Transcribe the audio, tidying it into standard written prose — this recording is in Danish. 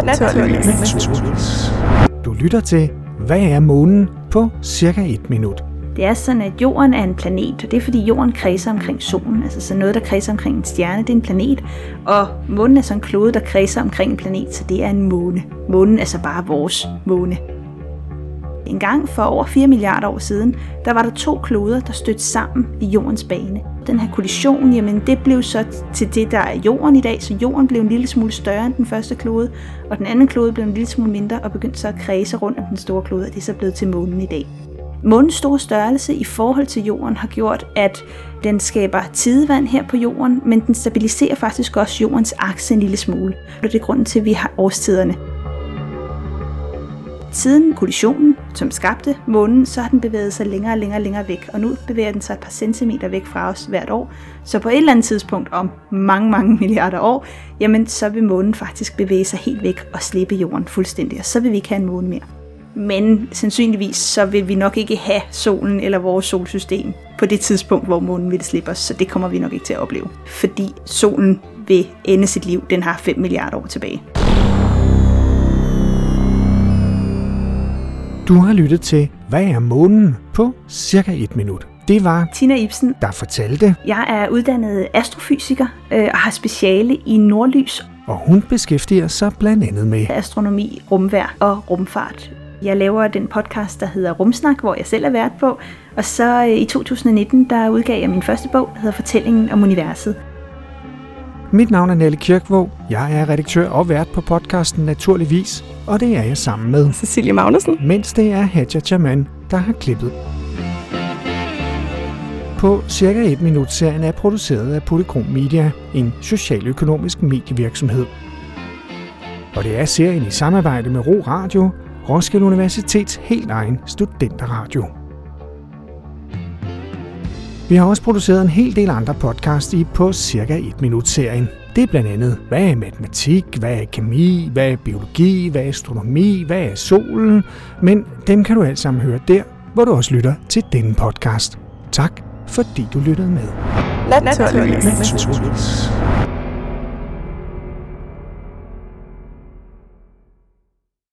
Naturligvis. Du lytter til, hvad er månen på cirka 1 minut? Det er sådan, at jorden er en planet, og det er fordi jorden kredser omkring solen. Altså så noget, der kredser omkring en stjerne, det er en planet. Og månen er sådan en klode, der kredser omkring en planet, så det er en måne. Månen er så bare vores måne. En gang for over 4 milliarder år siden, der var der 2 kloder, der stødte sammen i jordens bane. Den her kollision, jamen det blev så til det, der er jorden i dag, så jorden blev en lille smule større end den første klode, og den anden klode blev en lille smule mindre og begyndte så at kredse rundt om den store klode, og det er så blevet til månen i dag. Månens store størrelse i forhold til jorden har gjort, at den skaber tidevand her på jorden, men den stabiliserer faktisk også jordens akse en lille smule, og det er grunden til, at vi har årstiderne. Siden kollisionen, som skabte månen, så har den bevæget sig længere væk, og nu bevæger den sig et par centimeter væk fra os hvert år. Så på et eller andet tidspunkt om mange milliarder år, jamen så vil månen faktisk bevæge sig helt væk og slippe jorden fuldstændig, og så vil vi ikke have en måne mere. Men sandsynligvis så vil vi nok ikke have solen eller vores solsystem på det tidspunkt, hvor månen vil slippe os, så det kommer vi nok ikke til at opleve, fordi solen vil ende sit liv, den har 5 milliarder år tilbage. Du har lyttet til, hvad er månen på cirka 1 minut. Det var Tina Ibsen, der fortalte. Jeg er uddannet astrofysiker og har speciale i nordlys. Og hun beskæftiger sig blandt andet med astronomi, rumvejr og rumfart. Jeg laver den podcast, der hedder Rumsnak, hvor jeg selv er vært på. Og så i 2019, der udgav jeg min første bog, der hedder Fortællingen om Universet. Mit navn er Nelle Kirkvog, jeg er redaktør og vært på podcasten Naturligvis, og det er jeg sammen med Cecilie Magnussen, mens det er Hatcha Chaman, der har klippet. På cirka 1-minut-serien er produceret af Polycom Media, en socialøkonomisk medievirksomhed. Og det er serien i samarbejde med Ro Radio, Roskilde Universitets helt egen studenterradio. Vi har også produceret en hel del andre podcasts i på cirka 1-minut-serien. Det er blandt andet, hvad er matematik, hvad er kemi, hvad er biologi, hvad er astronomi, hvad er solen? Men dem kan du alle sammen høre der, hvor du også lytter til denne podcast. Tak, fordi du lyttede med. Naturligvis.